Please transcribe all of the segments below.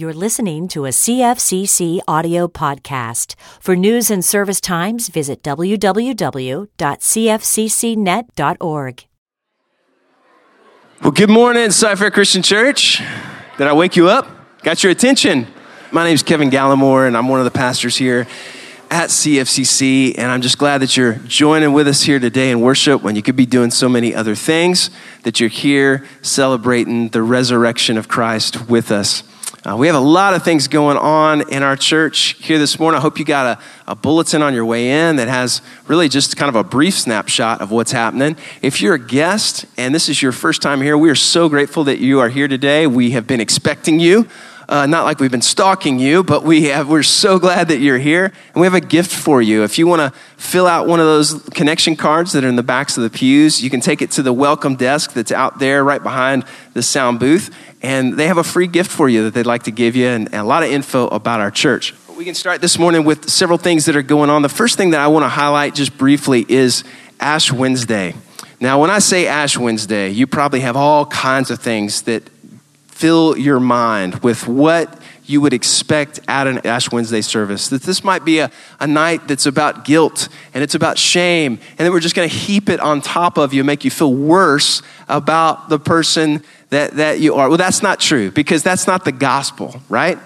You're listening to a CFCC audio podcast. For news and service times, visit www.cfccnet.org. Well, good morning, CyFair Christian Church. Did I wake you up? Got your attention? My name is Kevin Gallimore, and I'm one of the pastors here at CFCC, and I'm just glad that you're joining with us here today in worship when you could be doing so many other things, that you're here celebrating the resurrection of Christ with us. We have a lot of things going on in our church here this morning. I hope you got a bulletin on your way in that has really just kind of a brief snapshot of what's happening. If you're a guest and this is your first time here, we are so grateful that you are here today. We have been expecting you. Not like we've been stalking you, but we're so glad that you're here. And we have a gift for you. If you want to fill out one of those connection cards that are in the backs of the pews, you can take it to the welcome desk that's out there right behind the sound booth. And they have a free gift for you that they'd like to give you, and a lot of info about our church. We can start this morning with several things that are going on. The first thing that I want to highlight just briefly is Ash Wednesday. Now, when I say Ash Wednesday, you probably have all kinds of things that fill your mind with what you would expect at an Ash Wednesday service. That this might be a night that's about guilt and it's about shame, and then we're just going to heap it on top of you and make you feel worse about the person that you are. Well, that's not true, because that's not the gospel, right?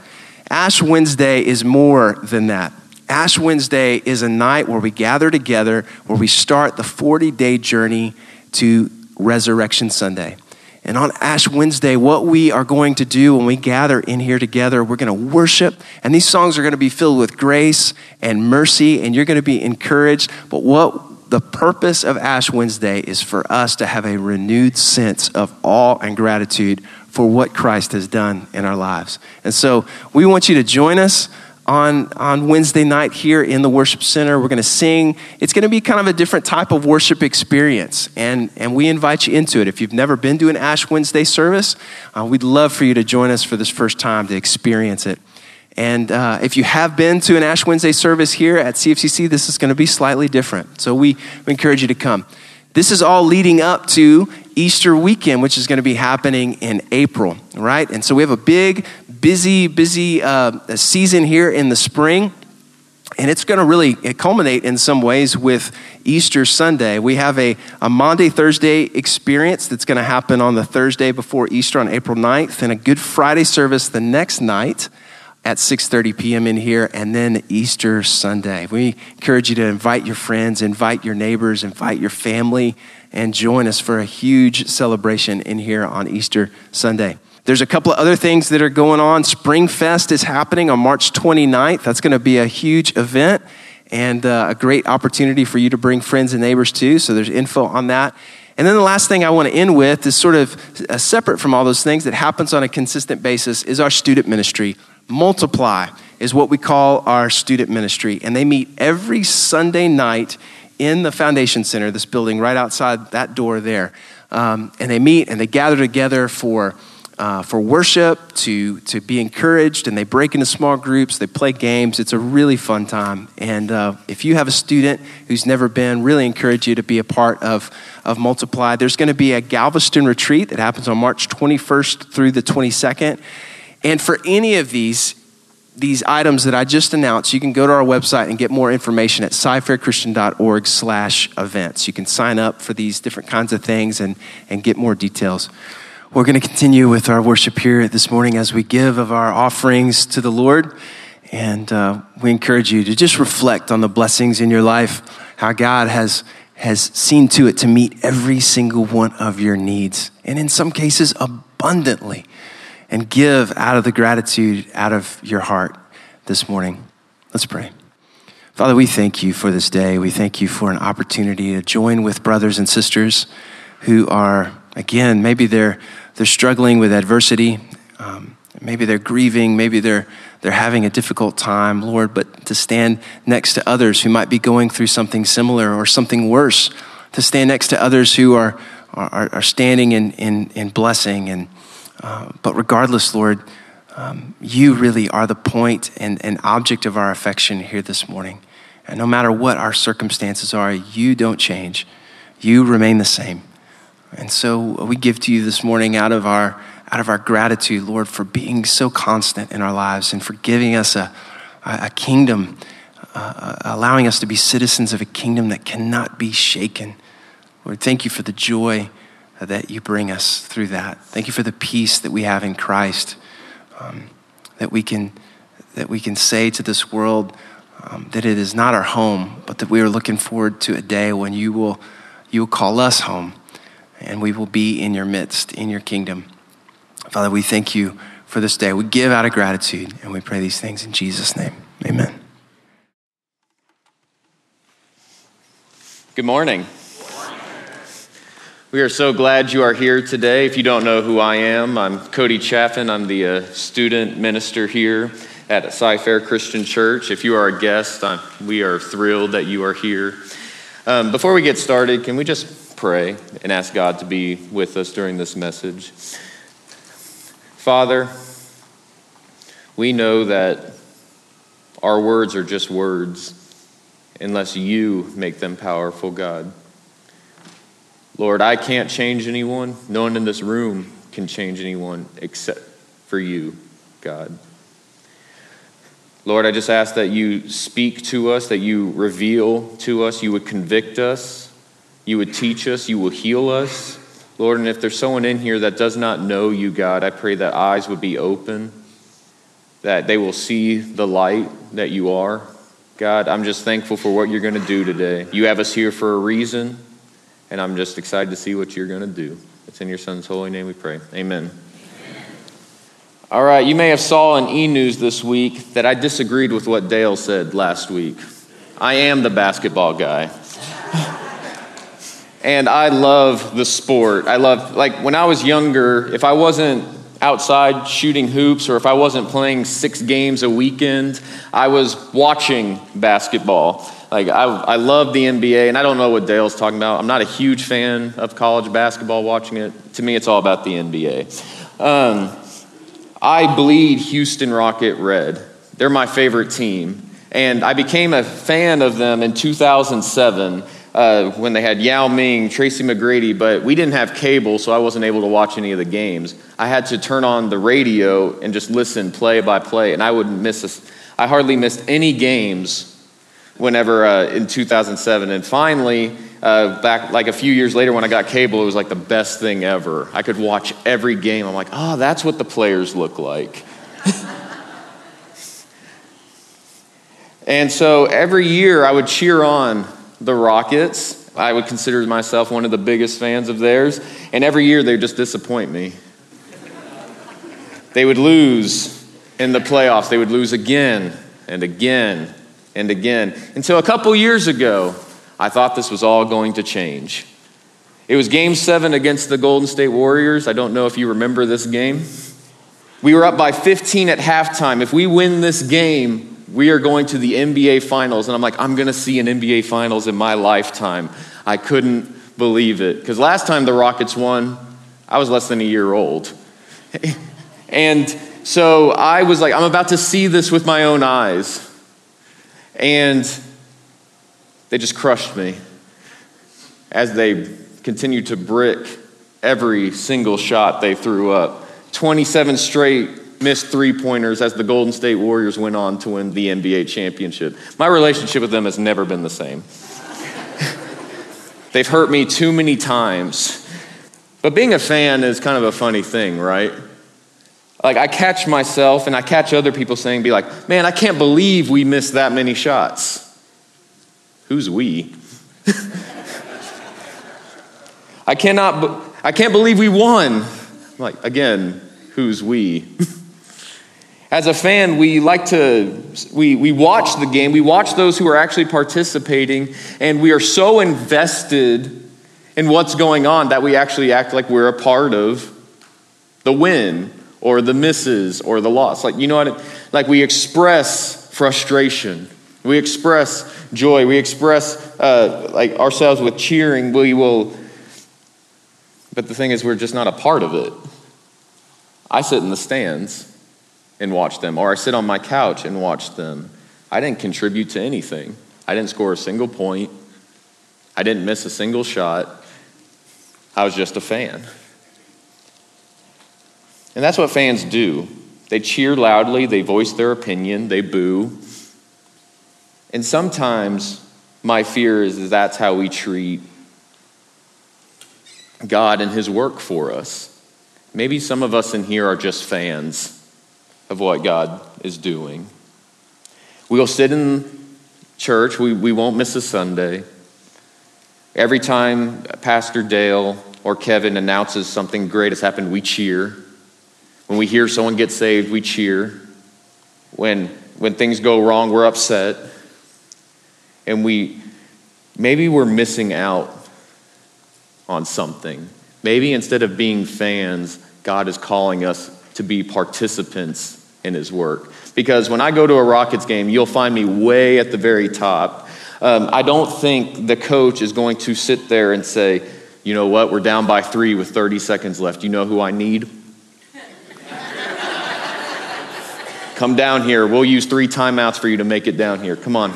Ash Wednesday is more than that. Ash Wednesday is a night where we gather together, where we start the 40-day journey to Resurrection Sunday. And on Ash Wednesday, what we are going to do when we gather in here together, we're going to worship. And these songs are going to be filled with grace and mercy, and you're going to be encouraged. But what the purpose of Ash Wednesday is for us to have a renewed sense of awe and gratitude for what Christ has done in our lives. And so we want you to join us on Wednesday night here in the worship center. We're going to sing. It's going to be kind of a different type of worship experience, and we invite you into it. If you've never been to an Ash Wednesday service, we'd love for you to join us for this first time to experience it. And if you have been to an Ash Wednesday service here at CFCC, this is going to be slightly different. So we encourage you to come. This is all leading up to Easter weekend, which is going to be happening in April, right? And so we have a big, busy season here in the spring, and it's going to really culminate in some ways with Easter Sunday. We have a Maundy Thursday experience that's going to happen on the Thursday before Easter on April 9th, and a Good Friday service the next night at 6:30 p.m. in here, and then Easter Sunday. We encourage you to invite your friends, invite your neighbors, invite your family, and join us for a huge celebration in here on Easter Sunday. There's a couple of other things that are going on. Spring Fest is happening on March 29th. That's going to be a huge event and a great opportunity for you to bring friends and neighbors too. So there's info on that. And then the last thing I want to end with is sort of separate from all those things that happens on a consistent basis is our student ministry. Multiply is what we call our student ministry, and they meet every Sunday night in the Foundation Center, this building right outside that door there. And they meet and they gather together for worship, to be encouraged, and they break into small groups, they play games. It's a really fun time. And if you have a student who's never been, really encourage you to be a part of Multiply. There's going to be a Galveston retreat that happens on March 21st through the 22nd. And for any of these items that I just announced, you can go to our website and get more information at cyfairchristian.org/events. You can sign up for these different kinds of things and get more details. We're going to continue with our worship here this morning as we give of our offerings to the Lord. And we encourage you to just reflect on the blessings in your life, how God has seen to it to meet every single one of your needs, and in some cases abundantly. And give out of the gratitude out of your heart this morning. Let's pray. Father, we thank you for this day. We thank you for an opportunity to join with brothers and sisters who are, again, maybe they're struggling with adversity. Maybe they're grieving. Maybe they're having a difficult time, Lord, but to stand next to others who might be going through something similar or something worse, to stand next to others who are standing in blessing and but regardless, Lord, you really are the point and object of our affection here this morning. And no matter what our circumstances are, you don't change. You remain the same. And so we give to you this morning out of our out of our gratitude, Lord, for being so constant in our lives and for giving us a kingdom, allowing us to be citizens of a kingdom that cannot be shaken. Lord, thank you for the joy that you bring us through that. Thank you for the peace that we have in Christ, that we can say to this world that it is not our home, but that we are looking forward to a day when you will call us home and we will be in your midst, in your kingdom. Father, we thank you for this day. We give out of gratitude and we pray these things in Jesus' name. Amen. Good morning. We are so glad you are here today. If you don't know who I am, I'm Cody Chaffin. I'm the student minister here at CyFair Christian Church. If you are a guest, we are thrilled that you are here. Before we get started, can we just pray and ask God to be with us during this message? Father, we know that our words are just words unless you make them powerful, God. Lord, I can't change anyone. No one in this room can change anyone except for you, God. Lord, I just ask that you speak to us, that you reveal to us, you would convict us, you would teach us, you will heal us. Lord, and if there's someone in here that does not know you, God, I pray that eyes would be open, that they will see the light that you are. God, I'm just thankful for what you're going to do today. You have us here for a reason. And I'm just excited to see what you're going to do. It's in your son's holy name we pray. Amen. All right, you may have saw in e-news this week that I disagreed with what Dale said last week. I am the basketball guy. And I love the sport. Like when I was younger, if I wasn't outside shooting hoops or if I wasn't playing 6 games a weekend, I was watching basketball. Like I love the NBA, and I don't know what Dale's talking about. I'm not a huge fan of college basketball watching it. To me, it's all about the NBA. I bleed Houston Rocket red. They're my favorite team. And I became a fan of them in 2007 when they had Yao Ming, Tracy McGrady, but we didn't have cable, so I wasn't able to watch any of the games. I had to turn on the radio and just listen play by play, and I hardly missed any games whenever in 2007. And finally, back like a few years later when I got cable, it was like the best thing ever. I could watch every game. I'm like, oh, that's what the players look like. And so every year I would cheer on the Rockets. I would consider myself one of the biggest fans of theirs. And every year they would just disappoint me. They would lose in the playoffs. They would lose again and again and again, until a couple years ago, I thought this was all going to change. It was game 7 against the Golden State Warriors. I don't know if you remember this game. We were up by 15 at halftime. If we win this game, we are going to the NBA Finals. And I'm like, I'm going to see an NBA Finals in my lifetime. I couldn't believe it. Because last time the Rockets won, I was less than a year old. And so I was like, I'm about to see this with my own eyes. And they just crushed me as they continued to brick every single shot they threw up. 27 straight missed 3-pointers as the Golden State Warriors went on to win the NBA championship. My relationship with them has never been the same. They've hurt me too many times. But being a fan is kind of a funny thing, right? Like I catch myself and I catch other people saying, be like, man, I can't believe we missed that many shots. Who's we? I can't believe we won. Like, again, who's we? As a fan, we like to, we watch the game. We watch those who are actually participating, and we are so invested in what's going on that we actually act like we're a part of the win, or the misses, or the loss. Like, you know what? Like we express frustration. We express joy. We express like ourselves with cheering. We will, but the thing is we're just not a part of it. I sit in the stands and watch them, or I sit on my couch and watch them. I didn't contribute to anything. I didn't score a single point. I didn't miss a single shot. I was just a fan. And that's what fans do. They cheer loudly, they voice their opinion, they boo. And sometimes my fear is that's how we treat God and his work for us. Maybe some of us in here are just fans of what God is doing. We'll sit in church, we won't miss a Sunday. Every time Pastor Dale or Kevin announces something great has happened, we cheer. When we hear someone get saved, we cheer. When things go wrong, we're upset. And maybe we're missing out on something. Maybe instead of being fans, God is calling us to be participants in his work. Because when I go to a Rockets game, you'll find me way at the very top. I don't think the coach is going to sit there and say, you know what, we're down by 3 with 30 seconds left. You know who I need? Come down here. We'll use 3 timeouts for you to make it down here. Come on.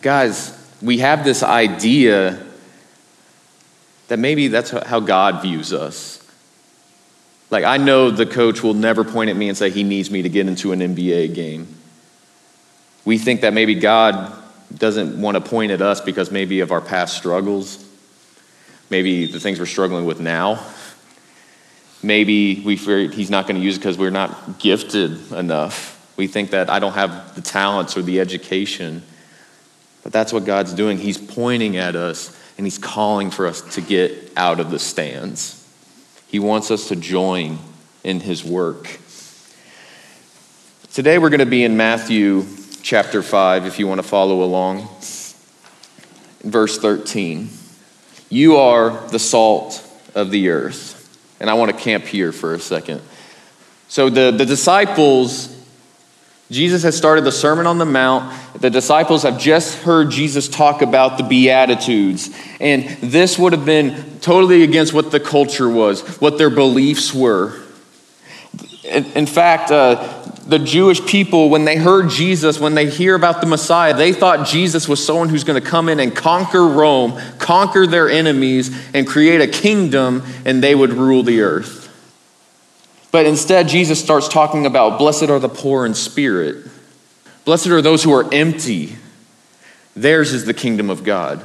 Guys, we have this idea that maybe that's how God views us. Like, I know the coach will never point at me and say he needs me to get into an NBA game. We think that maybe God doesn't want to point at us because maybe of our past struggles, maybe the things we're struggling with now. Maybe we fear he's not going to use it because we're not gifted enough. We think that I don't have the talents or the education. But that's what God's doing. He's pointing at us, and he's calling for us to get out of the stands. He wants us to join in his work. Today we're going to be in Matthew chapter 5, if you want to follow along. Verse 13. You are the salt of the earth. And I want to camp here for a second. So the disciples, Jesus has started the Sermon on the Mount. The disciples have just heard Jesus talk about the Beatitudes. And this would have been totally against what the culture was, what their beliefs were. In fact, the Jewish people, when they heard Jesus, when they hear about the Messiah, they thought Jesus was someone who's going to come in and conquer Rome, conquer their enemies, and create a kingdom, and they would rule the earth. But instead, Jesus starts talking about, blessed are the poor in spirit. Blessed are those who are empty. Theirs is the kingdom of God.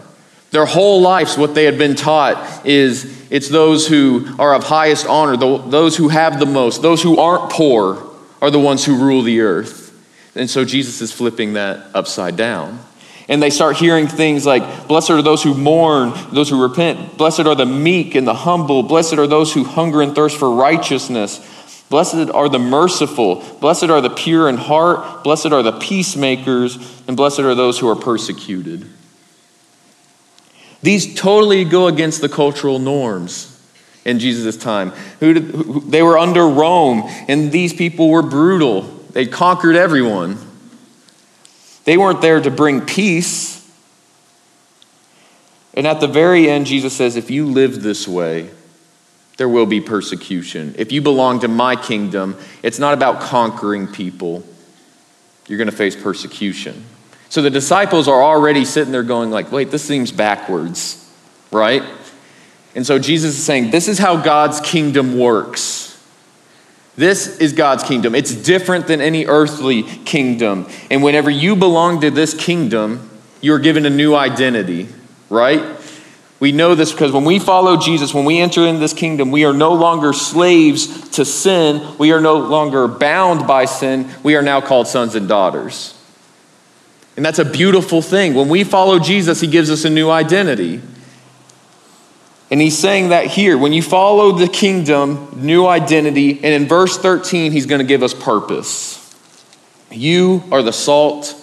Their whole lives, what they had been taught is, it's those who are of highest honor, those who have the most, those who aren't poor, are the ones who rule the earth. And so Jesus is flipping that upside down. And they start hearing things like, blessed are those who mourn, those who repent. Blessed are the meek and the humble. Blessed are those who hunger and thirst for righteousness. Blessed are the merciful. Blessed are the pure in heart. Blessed are the peacemakers. And blessed are those who are persecuted. These totally go against the cultural norms in Jesus' time. They were under Rome, and these people were brutal. They conquered everyone. They weren't there to bring peace. And at the very end, Jesus says, if you live this way, there will be persecution. If you belong to my kingdom, it's not about conquering people. You're going to face persecution. So the disciples are already sitting there going like, wait, this seems backwards, right? And so Jesus is saying, this is how God's kingdom works. This is God's kingdom. It's different than any earthly kingdom. And whenever you belong to this kingdom, you're given a new identity, right? We know this because when we follow Jesus, when we enter into this kingdom, we are no longer slaves to sin. We are no longer bound by sin. We are now called sons and daughters. And that's a beautiful thing. When we follow Jesus, he gives us a new identity. And he's saying that here. When you follow the kingdom, new identity. And in verse 13, he's going to give us purpose. You are the salt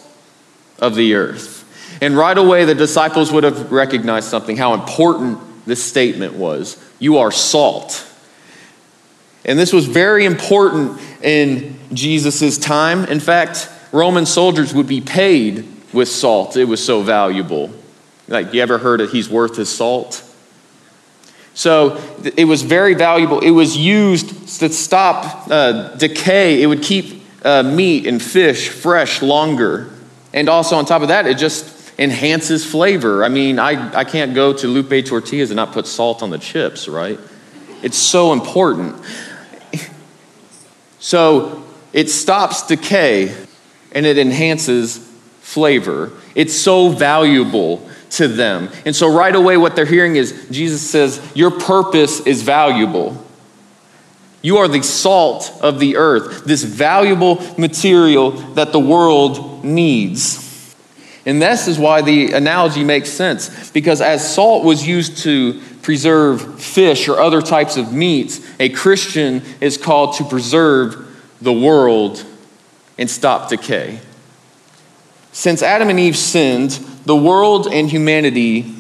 of the earth. And right away, the disciples would have recognized something, how important this statement was. You are salt. And this was very important in Jesus' time. In fact, Roman soldiers would be paid with salt. It was so valuable. Like, you ever heard of he's worth his salt? So it was very valuable. It was used to stop decay. It would keep meat and fish fresh longer. And also on top of that, it just enhances flavor. I mean, I can't go to Lupe Tortillas and not put salt on the chips, right? It's so important. So it stops decay and it enhances flavor. It's so valuable to them. And so right away what they're hearing is Jesus says, your purpose is valuable. You are the salt of the earth, this valuable material that the world needs. And this is why the analogy makes sense, because as salt was used to preserve fish or other types of meats, a Christian is called to preserve the world and stop decay. Since Adam and Eve sinned, the world and humanity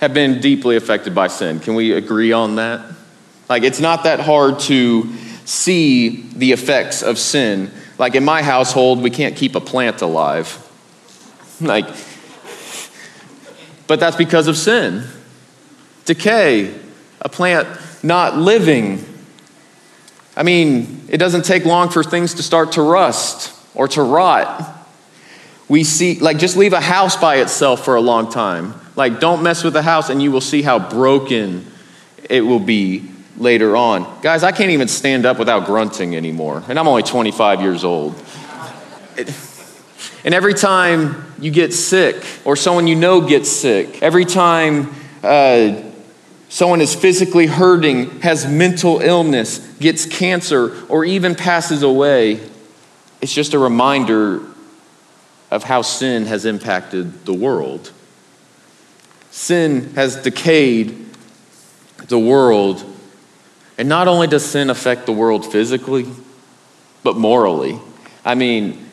have been deeply affected by sin. Can we agree on that? Like, it's not that hard to see the effects of sin. Like, in my household, we can't keep a plant alive. Like, but that's because of sin. Decay, a plant not living. I mean, it doesn't take long for things to start to rust or to rot. We see, like, just leave a house by itself for a long time. Like, don't mess with the house and you will see how broken it will be later on. Guys, I can't even stand up without grunting anymore. And I'm only 25 years old. And every time you get sick or someone you know gets sick, every time someone is physically hurting, has mental illness, gets cancer, or even passes away, it's just a reminder of how sin has impacted the world. Sin has decayed the world. And not only does sin affect the world physically, but morally. I mean,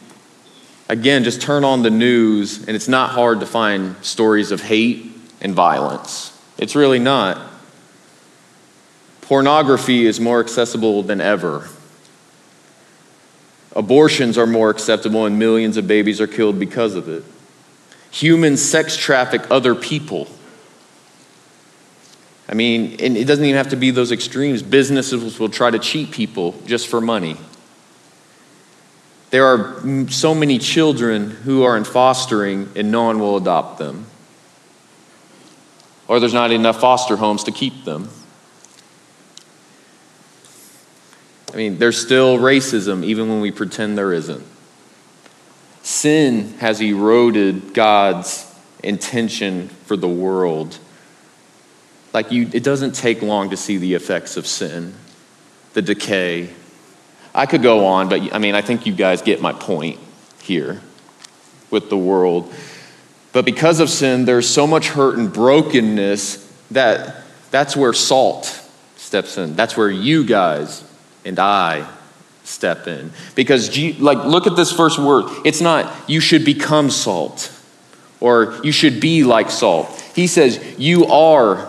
again, just turn on the news, and it's not hard to find stories of hate and violence. It's really not. Pornography is more accessible than ever. Abortions are more acceptable, and millions of babies are killed because of it. Humans sex traffic other people. I mean, and it doesn't even have to be those extremes. Businesses will try to cheat people just for money. There are so many children who are in fostering and no one will adopt them. Or there's not enough foster homes to keep them. I mean, there's still racism even when we pretend there isn't. Sin has eroded God's intention for the world. Like, it doesn't take long to see the effects of sin, the decay. I could go on, but I mean, I think you guys get my point here with the world. But because of sin, there's so much hurt and brokenness that's where salt steps in. That's where you guys and I step in. Because, like, look at this first word. It's not, you should become salt or you should be like salt. He says, you are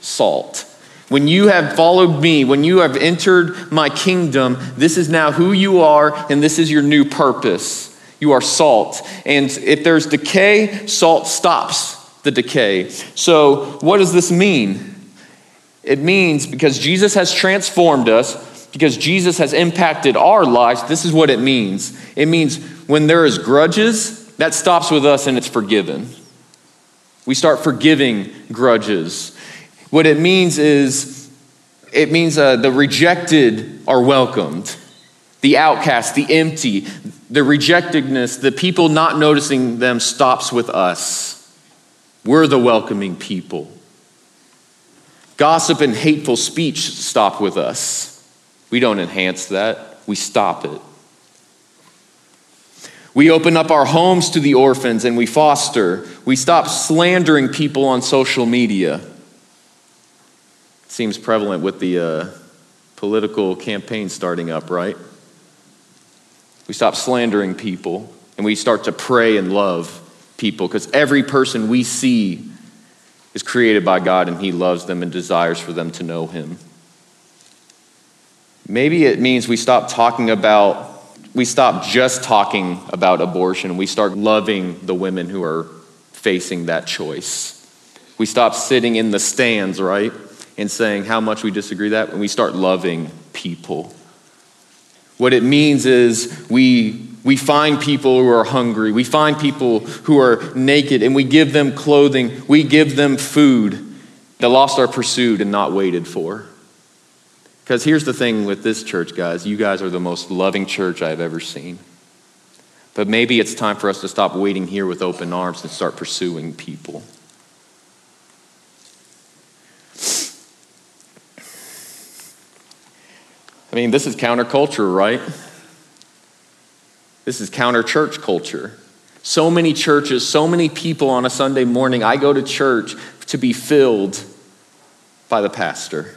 salt. When you have followed me, when you have entered my kingdom, this is now who you are, and this is your new purpose. You are salt. And if there's decay, salt stops the decay. So what does this mean? It means because Jesus has transformed us, because Jesus has impacted our lives, this is what it means. It means when there is grudges, that stops with us and it's forgiven. We start forgiving grudges. What it means is, the rejected are welcomed. The outcast, the empty, the rejectedness, the people not noticing them stops with us. We're the welcoming people. Gossip and hateful speech stop with us. We don't enhance that. We stop it. We open up our homes to the orphans and we foster. We stop slandering people on social media. Seems prevalent with the political campaign starting up, right? We stop slandering people, and we start to pray and love people, because every person we see is created by God, and he loves them and desires for them to know him. Maybe it means we stop just talking about abortion. We start loving the women who are facing that choice. We stop sitting in the stands, right? And saying how much we disagree that, and we start loving people. What it means is we find people who are hungry, we find people who are naked, and we give them clothing, we give them food. The lost are pursued and not waited for. Because here's the thing with this church, guys. You guys are the most loving church I've ever seen. But maybe it's time for us to stop waiting here with open arms and start pursuing people. I mean, this is counterculture, right? This is counter-church culture. So many churches, so many people on a Sunday morning, I go to church to be filled by the pastor,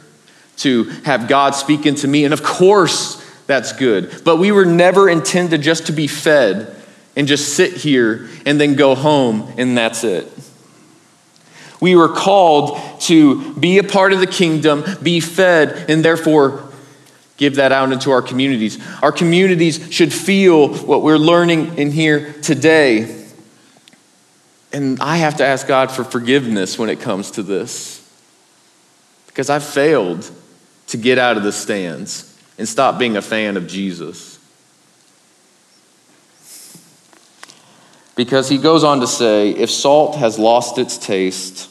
to have God speak into me. And of course, that's good. But we were never intended just to be fed and just sit here and then go home and that's it. We were called to be a part of the kingdom, be fed, and therefore give that out into our communities. Our communities should feel what we're learning in here today. And I have to ask God for forgiveness when it comes to this, because I've failed to get out of the stands and stop being a fan of Jesus. Because he goes on to say, if salt has lost its taste,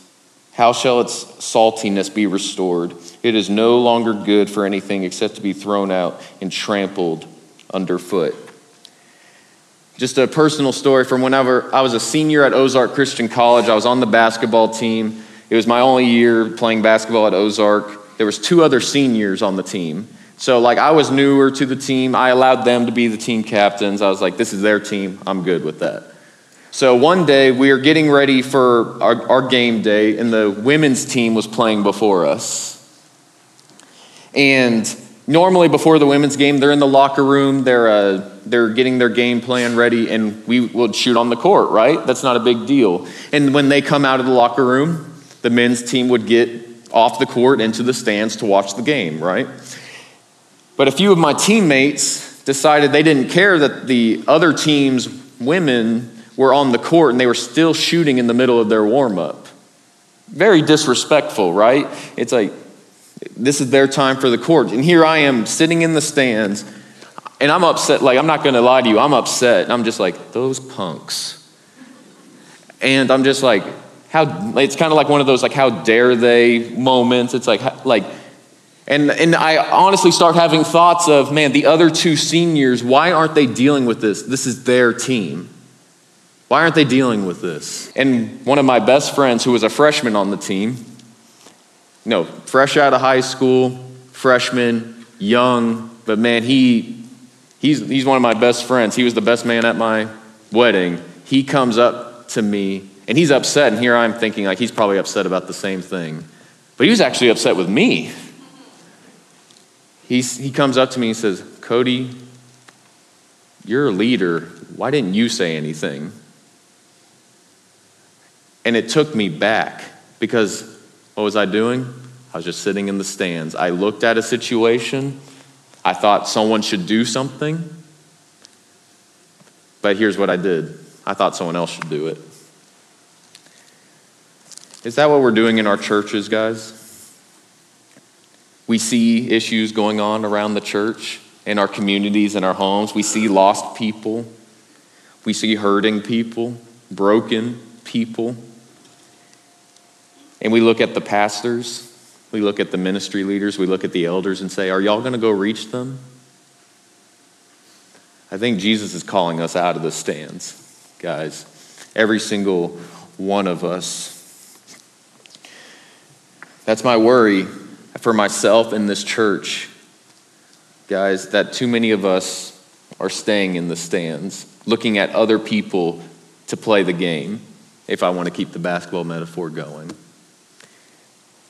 how shall its saltiness be restored? It is no longer good for anything except to be thrown out and trampled underfoot. Just a personal story from whenever I was a senior at Ozark Christian College. I was on the basketball team. It was my only year playing basketball at Ozark. There was 2 other seniors on the team. So like I was newer to the team. I allowed them to be the team captains. I was like, this is their team. I'm good with that. So one day we were getting ready for our game day, and the women's team was playing before us. And normally before the women's game, they're in the locker room, they're getting their game plan ready, and we will shoot on the court, right? That's not a big deal. And when they come out of the locker room, the men's team would get off the court into the stands to watch the game, right? But a few of my teammates decided they didn't care that the other team's women were on the court, and they were still shooting in the middle of their warm-up. Very disrespectful, right? It's like, this is their time for the court. And here I am sitting in the stands, and I'm upset. Like, I'm not going to lie to you. I'm upset. And I'm just like, those punks. And I'm just like, how? It's kind of like one of those, like, how dare they moments. It's like, and I honestly start having thoughts of, man, the other 2 seniors, why aren't they dealing with this? This is their team. Why aren't they dealing with this? And one of my best friends who was a freshman on the team, fresh out of high school, freshman, young, but man, he's one of my best friends. He was the best man at my wedding. He comes up to me, and he's upset, and here I'm thinking, like, he's probably upset about the same thing. But he was actually upset with me. He comes up to me and says, Cody, you're a leader. Why didn't you say anything? And it took me back, because what was I doing? I was just sitting in the stands. I looked at a situation. I thought someone should do something. But here's what I did. I thought someone else should do it. Is that what we're doing in our churches, guys? We see issues going on around the church, in our communities, in our homes. We see lost people. We see hurting people, broken people. And we look at the pastors, we look at the ministry leaders, we look at the elders and say, are y'all going to go reach them? I think Jesus is calling us out of the stands, guys. Every single one of us. That's my worry for myself and this church, guys, that too many of us are staying in the stands, looking at other people to play the game, if I want to keep the basketball metaphor going.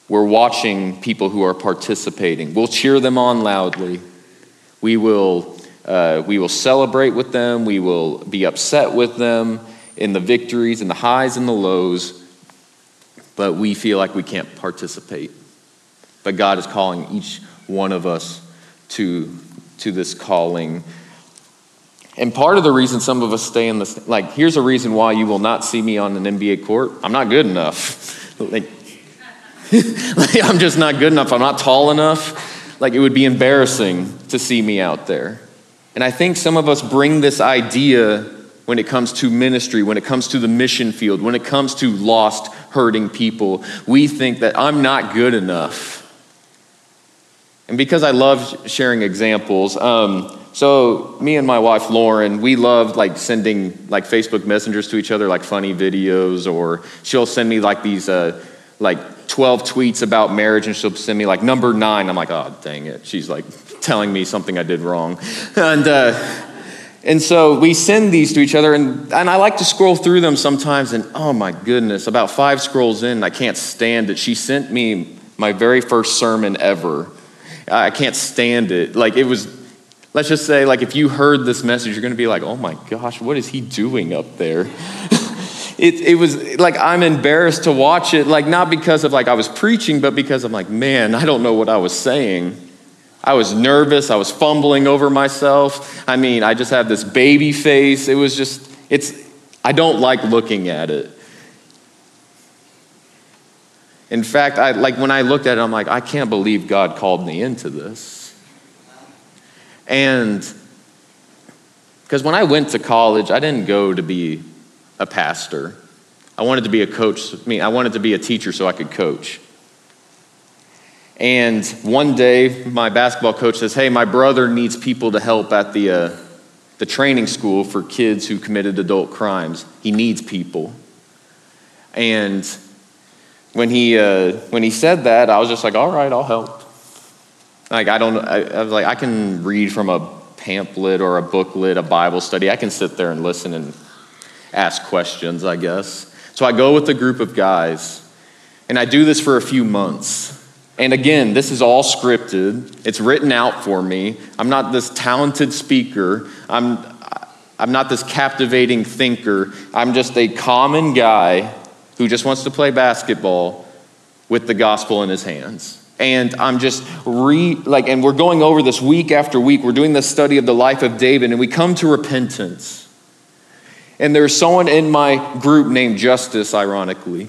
We're watching people who are participating. We'll cheer them on loudly. We will celebrate with them. We will be upset with them in the victories and the highs and the lows. But we feel like we can't participate. But God is calling each one of us to this calling. And part of the reason some of us stay in this, like, here's a reason why you will not see me on an NBA court. I'm not good enough. I'm just not good enough. I'm not tall enough. Like, it would be embarrassing to see me out there. And I think some of us bring this idea when it comes to ministry, when it comes to the mission field, when it comes to lost, hurting people. We think that I'm not good enough. And because I love sharing examples, so me and my wife, Lauren, we love like sending like Facebook messengers to each other, like funny videos, or she'll send me like these like 12 tweets about marriage, and she'll send me like number 9. I'm like, oh, dang it. She's like telling me something I did wrong. And so we send these to each other, and I like to scroll through them sometimes, and oh my goodness, about 5 scrolls in, I can't stand it. She sent me my very first sermon ever. I can't stand it. Like it was, let's just say, like if you heard this message, you're going to be like, oh my gosh, what is he doing up there? It was like, I'm embarrassed to watch it. Like not because of like I was preaching, but because I'm like, man, I don't know what I was saying. I was nervous. I was fumbling over myself. I mean, I just had this baby face. It was just, I don't like looking at it. In fact, I like when I looked at it, I'm like, I can't believe God called me into this. And because when I went to college, I didn't go to be a pastor. I wanted to be a coach. I wanted to be a teacher so I could coach. And one day, my basketball coach says, hey, my brother needs people to help at the training school for kids who committed adult crimes. He needs people. And when he said that, I was just like, all right, I'll help. Like, I was like, I can read from a pamphlet or a booklet, a Bible study. I can sit there and listen and ask questions, I guess. So I go with a group of guys, and I do this for a few months. And again, this is all scripted. It's written out for me. I'm not this talented speaker. I'm not this captivating thinker. I'm just a common guy who just wants to play basketball with the gospel in his hands. And I'm just and we're going over this week after week. We're doing the study of the life of David, and we come to repentance. And there's someone in my group named Justice, ironically.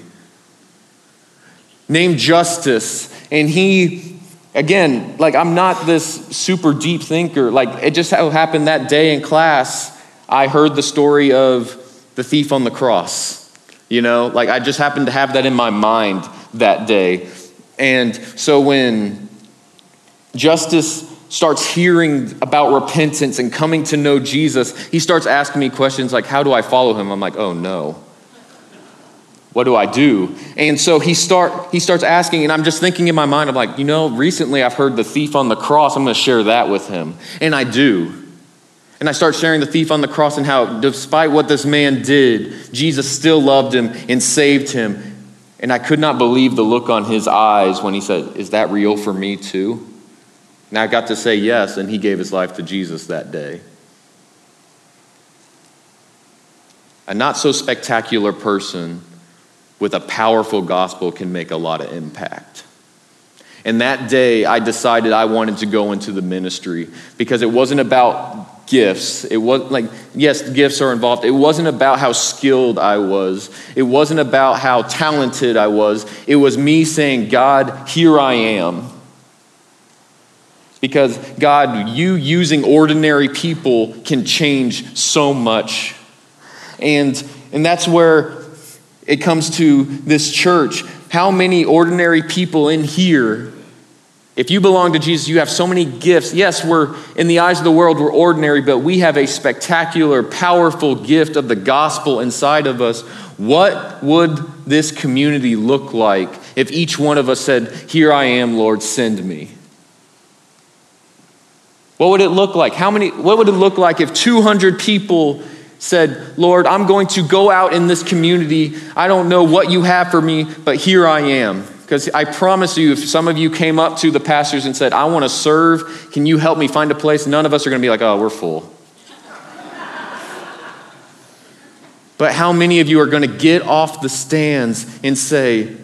Named Justice, and he, again, like I'm not this super deep thinker. Like it just happened that day in class, I heard the story of the thief on the cross, you know? Like I just happened to have that in my mind that day. And so when Justice starts hearing about repentance and coming to know Jesus, he starts asking me questions like, how do I follow him? I'm like, oh no. What do I do? And so he starts asking, and I'm just thinking in my mind, I'm like, you know, recently I've heard the thief on the cross. I'm going to share that with him. And I do. And I start sharing the thief on the cross and how despite what this man did, Jesus still loved him and saved him. And I could not believe the look on his eyes when he said, is that real for me too? And I got to say yes, and he gave his life to Jesus that day. A not so spectacular person with a powerful gospel can make a lot of impact. And that day, I decided I wanted to go into the ministry because it wasn't about gifts. It wasn't like, yes, gifts are involved. It wasn't about how skilled I was. It wasn't about how talented I was. It was me saying, God, here I am. Because God, you using ordinary people can change so much. And that's where it comes to this church. How many ordinary people in here, if you belong to Jesus, you have so many gifts. Yes, we're in the eyes of the world, we're ordinary, but we have a spectacular, powerful gift of the gospel inside of us. What would this community look like if each one of us said, here I am, Lord, send me? What would it look like? What would it look like if 200 people said, Lord, I'm going to go out in this community. I don't know what you have for me, but here I am. Because I promise you, if some of you came up to the pastors and said, I want to serve, can you help me find a place? None of us are going to be like, oh, we're full. But how many of you are going to get off the stands and say,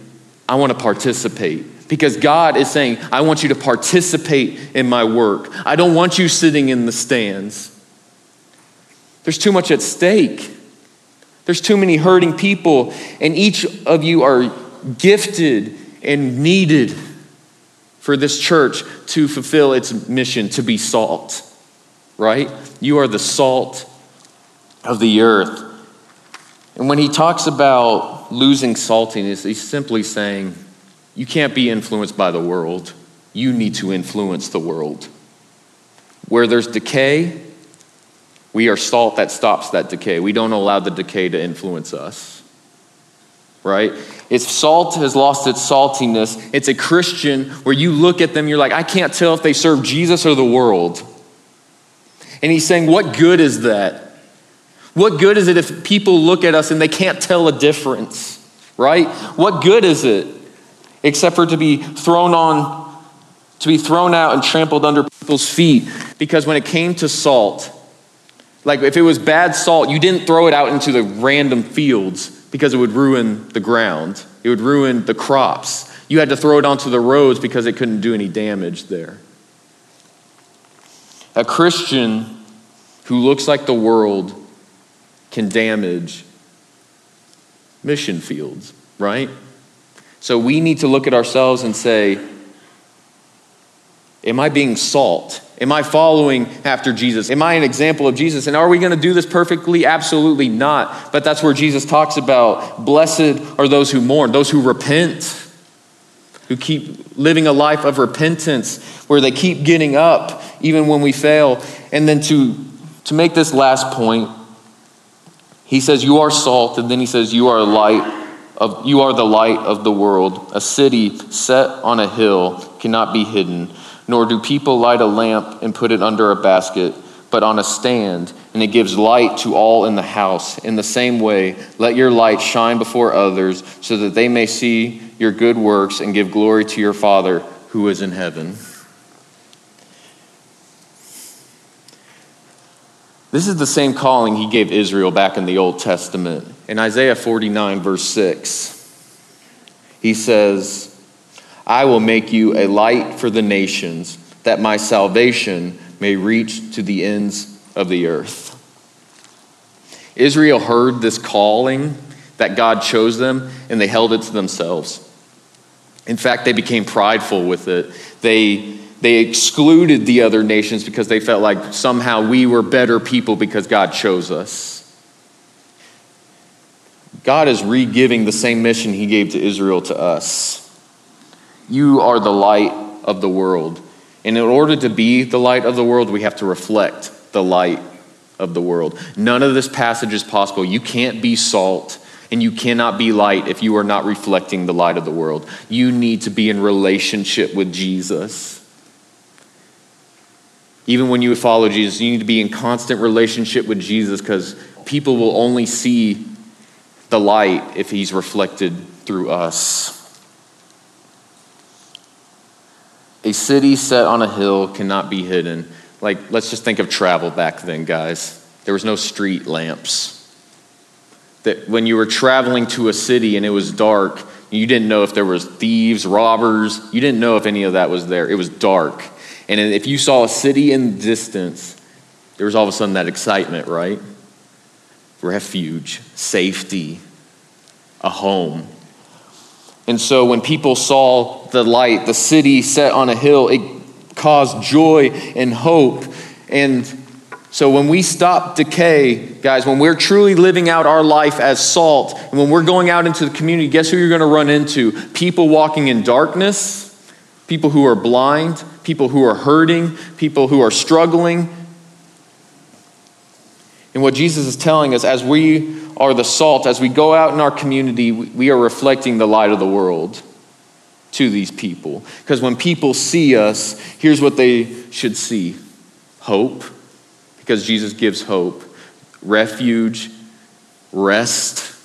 I want to participate? Because God is saying, I want you to participate in my work. I don't want you sitting in the stands. There's too much at stake. There's too many hurting people, and each of you are gifted and needed for this church to fulfill its mission to be salt, right? You are the salt of the earth. And when he talks about losing saltiness, he's simply saying, you can't be influenced by the world. you need to influence the world. Where there's decay, we are salt that stops that decay. We don't allow the decay to influence us, right? If salt has lost its saltiness, it's a Christian where you look at them, you're like, I can't tell if they serve Jesus or the world. And he's saying, what good is that? What good is it if people look at us and they can't tell a difference, right? What good is it except for to be thrown out and trampled under people's feet? Because when it came to salt, like if it was bad salt, you didn't throw it out into the random fields because it would ruin the ground. It would ruin the crops. You had to throw it onto the roads because it couldn't do any damage there. A Christian who looks like the world can damage mission fields, right? So we need to look at ourselves and say, am I being salt? Am I following after Jesus? Am I an example of Jesus? And are we going to do this perfectly? Absolutely not. But that's where Jesus talks about blessed are those who mourn, those who repent, who keep living a life of repentance, where they keep getting up even when we fail. And then to make this last point, he says, you are salt. And then he says, you are the light of the world. A city set on a hill cannot be hidden. Nor do people light a lamp and put it under a basket, but on a stand, and it gives light to all in the house. In the same way, let your light shine before others so that they may see your good works and give glory to your Father who is in heaven. This is the same calling he gave Israel back in the Old Testament. In Isaiah 49, verse 6, he says, I will make you a light for the nations, that my salvation may reach to the ends of the earth. Israel heard this calling that God chose them, and they held it to themselves. In fact, they became prideful with it. They excluded the other nations because they felt like somehow we were better people because God chose us. God is re-giving the same mission he gave to Israel to us. You are the light of the world. And in order to be the light of the world, we have to reflect the light of the world. None of this passage is possible. You can't be salt and you cannot be light if you are not reflecting the light of the world. You need to be in relationship with Jesus. Even when you follow Jesus, you need to be in constant relationship with Jesus because people will only see the light if he's reflected through us. A city set on a hill cannot be hidden. Like, let's just think of travel back then, guys. There was no street lamps. That when you were traveling to a city and it was dark, you didn't know if there was thieves, robbers. You didn't know if any of that was there. It was dark. And if you saw a city in the distance, there was all of a sudden that excitement, right? Refuge, safety, a home. And so when people saw the light, the city set on a hill, it caused joy and hope. And so when we stop decay, guys, when we're truly living out our life as salt, and when we're going out into the community, guess who you're going to run into? People walking in darkness, people who are blind, people who are hurting, people who are struggling. And what Jesus is telling us, as we are the salt, as we go out in our community, we are reflecting the light of the world to these people. Because when people see us, here's what they should see. Hope, because Jesus gives hope. Refuge, rest.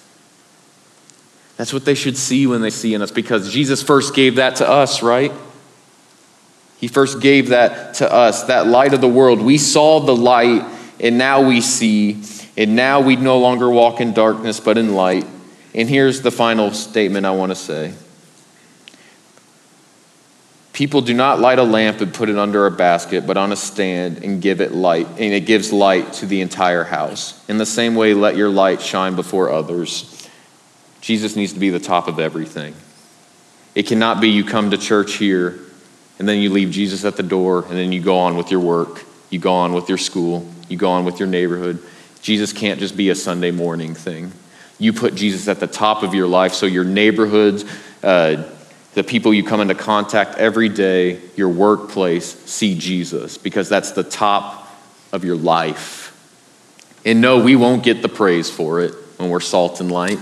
That's what they should see when they see in us, because Jesus first gave that to us, right? He first gave that to us, that light of the world. We saw the light, and now we see. And now we no longer walk in darkness, but in light. And here's the final statement I want to say. People do not light a lamp and put it under a basket, but on a stand and give it light, and it gives light to the entire house. In the same way, let your light shine before others. Jesus needs to be the top of everything. It cannot be you come to church here, and then you leave Jesus at the door, and then you go on with your work, you go on with your school, you go on with your neighborhood. Jesus can't just be a Sunday morning thing. You put Jesus at the top of your life so your neighborhoods, the people you come into contact every day, your workplace, see Jesus, because that's the top of your life. And no, we won't get the praise for it when we're salt and light.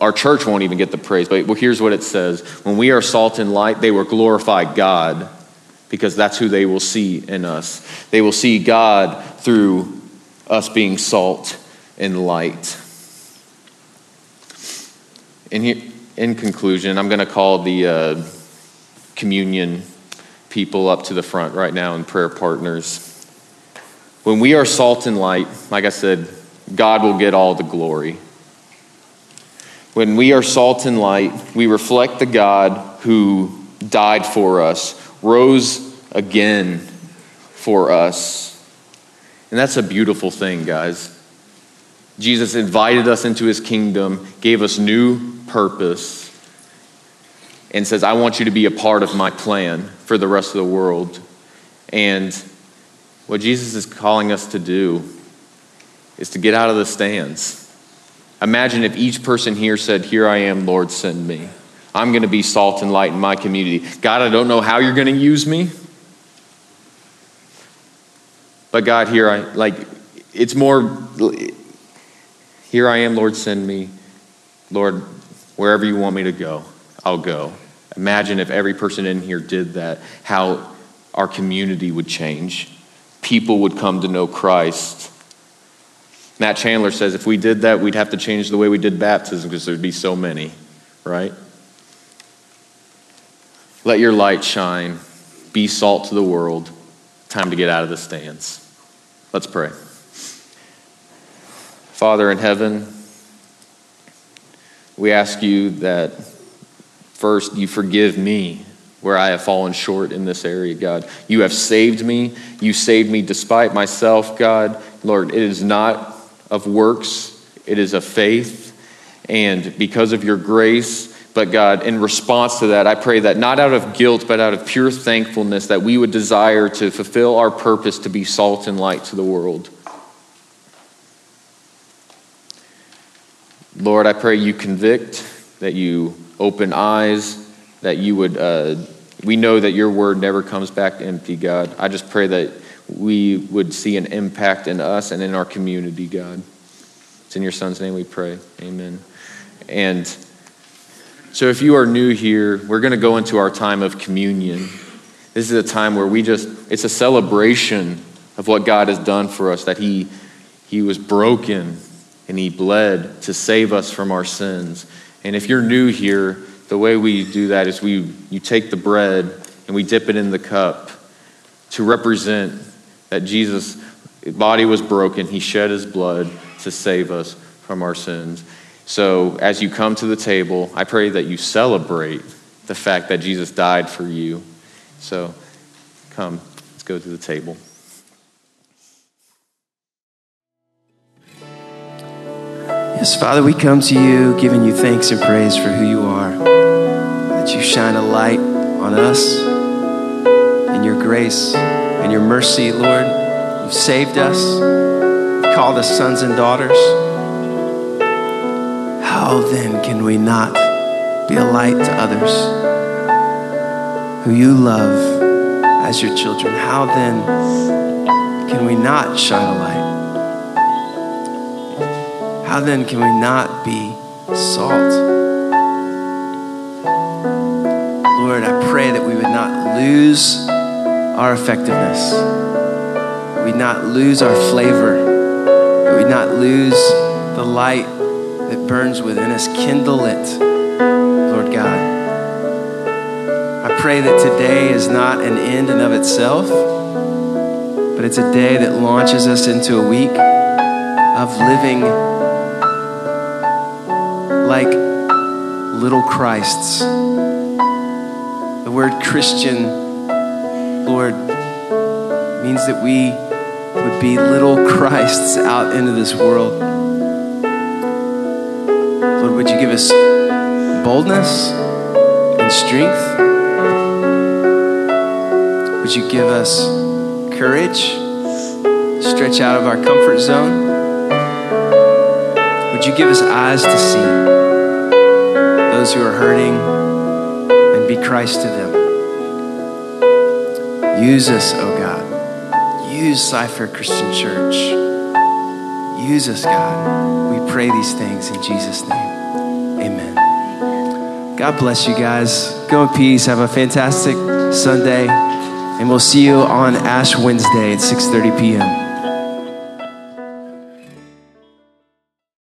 Our church won't even get the praise, but here's what it says. When we are salt and light, they will glorify God, because that's who they will see in us. They will see God through us being salt and light. And here, in conclusion, I'm going to call the communion people up to the front right now and prayer partners. When we are salt and light, like I said, God will get all the glory. When we are salt and light, we reflect the God who died for us, rose again for us. And that's a beautiful thing, guys. Jesus invited us into his kingdom, gave us new purpose, and says, I want you to be a part of my plan for the rest of the world. And what Jesus is calling us to do is to get out of the stands. Imagine if each person here said, here I am, Lord, send me. I'm going to be salt and light in my community. God, I don't know how you're going to use me. But God, here I am, Lord, send me. Lord, wherever you want me to go, I'll go. Imagine if every person in here did that, how our community would change. People would come to know Christ. Matt Chandler says if we did that, we'd have to change the way we did baptism because there'd be so many, right? Let your light shine. Be salt to the world. Time to get out of the stands. Let's pray. Father in heaven, we ask you that first you forgive me where I have fallen short in this area, God. You have saved me. You saved me despite myself, God. Lord, it is not of works, it is of faith, and because of your grace. But God, in response to that, I pray that not out of guilt, but out of pure thankfulness, that we would desire to fulfill our purpose to be salt and light to the world. Lord, I pray you convict, that you open eyes, that you would, we know that your word never comes back empty, God. I just pray that we would see an impact in us and in our community, God. It's in your son's name we pray, amen. And so if you are new here, we're going to go into our time of communion. This is a time where it's a celebration of what God has done for us, that he was broken and he bled to save us from our sins. And if you're new here, the way we do that is you take the bread and we dip it in the cup to represent that Jesus' body was broken. He shed his blood to save us from our sins. So as you come to the table, I pray that you celebrate the fact that Jesus died for you. So come, let's go to the table. Yes, Father, we come to you giving you thanks and praise for who you are, that you shine a light on us in your grace and your mercy, Lord. You've saved us, you've called us sons and daughters. How then can we not be a light to others who you love as your children? How then can we not shine a light? How then can we not be salt? Lord, I pray that we would not lose our effectiveness, that we'd not lose our flavor, that we'd not lose the light that burns within us. Kindle it, Lord God. I pray that today is not an end in of itself, but it's a day that launches us into a week of living like little Christs. The word Christian, Lord, means that we would be little Christs out into this world. Lord, would you give us boldness and strength? Would you give us courage, stretch out of our comfort zone? Would you give us eyes to see those who are hurting, presented Christ to them. Use us, oh God. Use CyFair Christian Church. Use us, God. We pray these things in Jesus' name. Amen. God bless you guys. Go in peace. Have a fantastic Sunday. And we'll see you on Ash Wednesday at 6:30 p.m.